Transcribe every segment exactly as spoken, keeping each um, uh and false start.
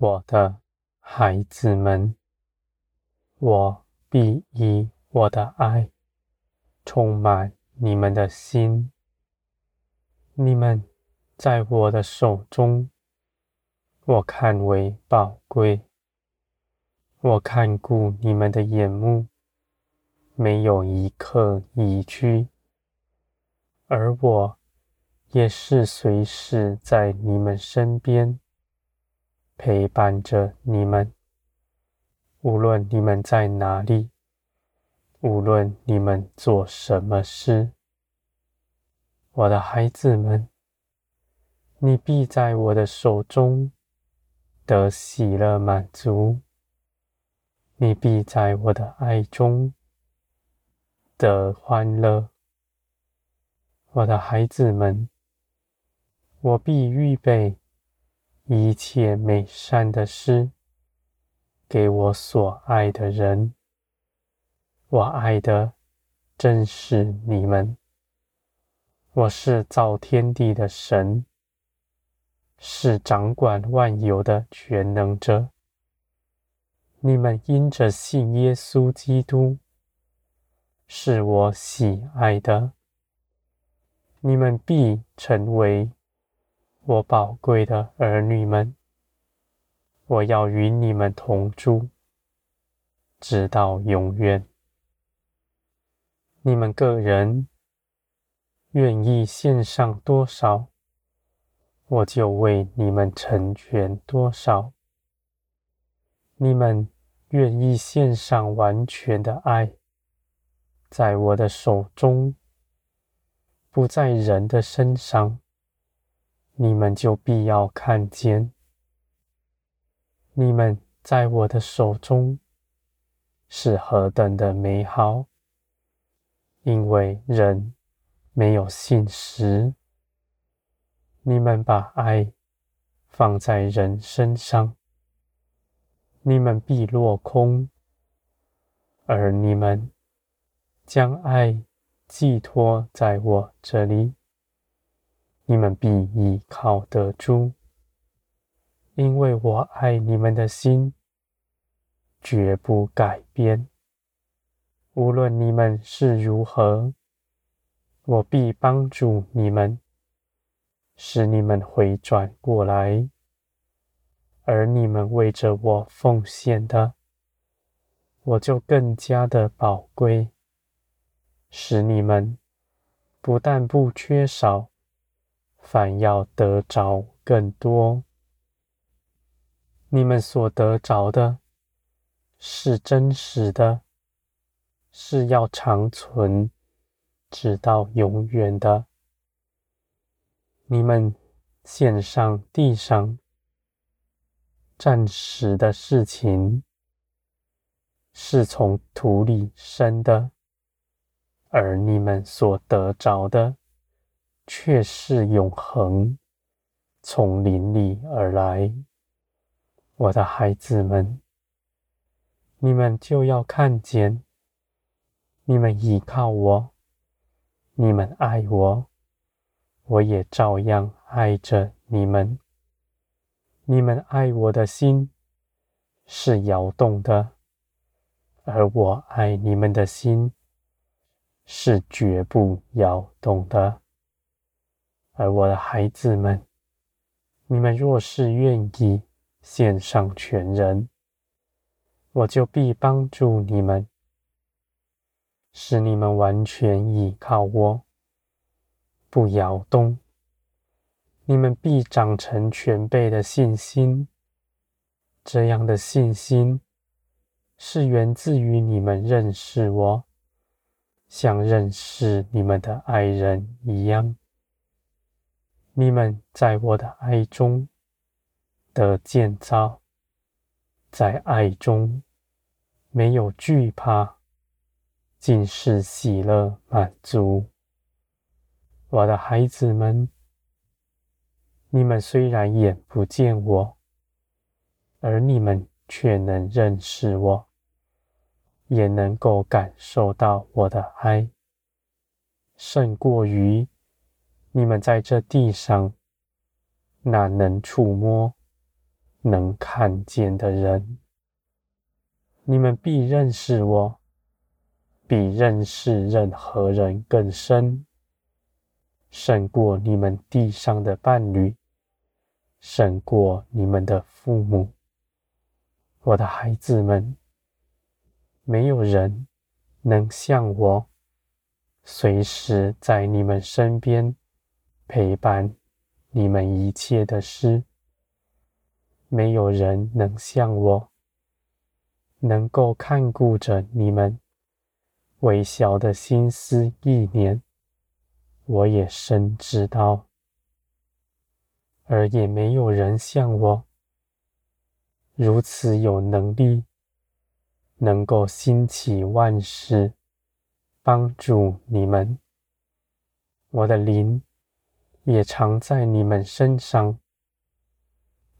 我的孩子们，我必以我的爱充满你们的心，你们在我的手中，我看为宝贵，我看顾你们的眼目，没有一刻移居，而我也是随时在你们身边，陪伴着你们，无论你们在哪里，无论你们做什么事。我的孩子们，你必在我的手中得喜乐满足，你必在我的爱中得欢乐。我的孩子们，我必预备一切美善的事给我所爱的人，我爱的正是你们。我是造天地的神，是掌管万有的全能者。你们因着信耶稣基督，是我喜爱的，你们必成为我宝贵的儿女们。我要与你们同住，直到永远。你们个人愿意献上多少，我就为你们成全多少。你们愿意献上完全的爱，在我的手中，不在人的身上，你们就必要看见。你们在我的手中是何等的美好，因为人没有信实。你们把爱放在人身上，你们必落空，而你们将爱寄托在我这里，你们必依靠得住，因为我爱你们的心绝不改变。无论你们是如何，我必帮助你们，使你们回转过来，而你们为着我奉献的，我就更加的宝贵，使你们不但不缺少，反要得着更多。你们所得着的是真实的，是要长存直到永远的。你们献上地上暂时的事情，是从土里生的，而你们所得着的却是永恒，从灵里而来。我的孩子们，你们就要看见，你们依靠我，你们爱我，我也照样爱着你们。你们爱我的心是摇动的，而我爱你们的心是绝不摇动的。而我的孩子们，你们若是愿意献上全人，我就必帮助你们，使你们完全倚靠我，不摇动。你们必长成全备的信心，这样的信心是源自于你们认识我，像认识你们的爱人一样。你们在我的爱中得建造，在爱中没有惧怕，尽是喜乐满足。我的孩子们，你们虽然眼不见我，而你们却能认识我，也能够感受到我的爱，胜过于你们在这地上那能触摸、能看见的人。你们必认识我，比认识任何人更深，胜过你们地上的伴侣，胜过你们的父母。我的孩子们，没有人能像我，随时在你们身边陪伴你们一切的事。没有人能像我，能够看顾着你们微小的心思意念。我也深知道，而也没有人像我如此有能力，能够兴起万事帮助你们。我的灵也常在你们身上，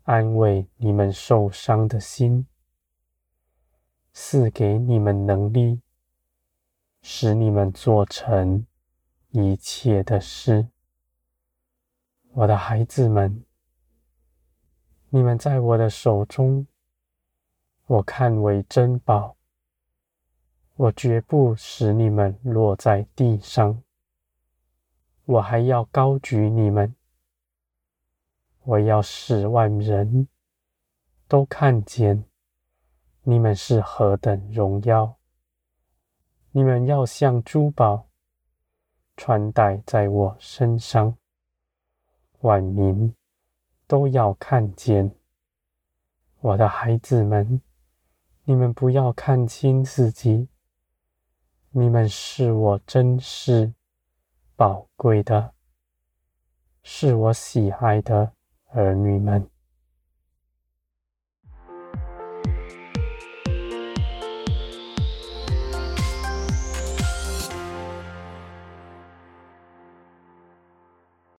安慰你们受伤的心，赐给你们能力，使你们做成一切的事。我的孩子们，你们在我的手中，我看为珍宝。我绝不使你们落在地上，我还要高举你们。我要使万人都看见你们是何等荣耀。你们要像珠宝穿戴在我身上，万民都要看见。我的孩子们，你们不要看轻自己，你们是我珍视宝贵的，是我喜爱的儿女们。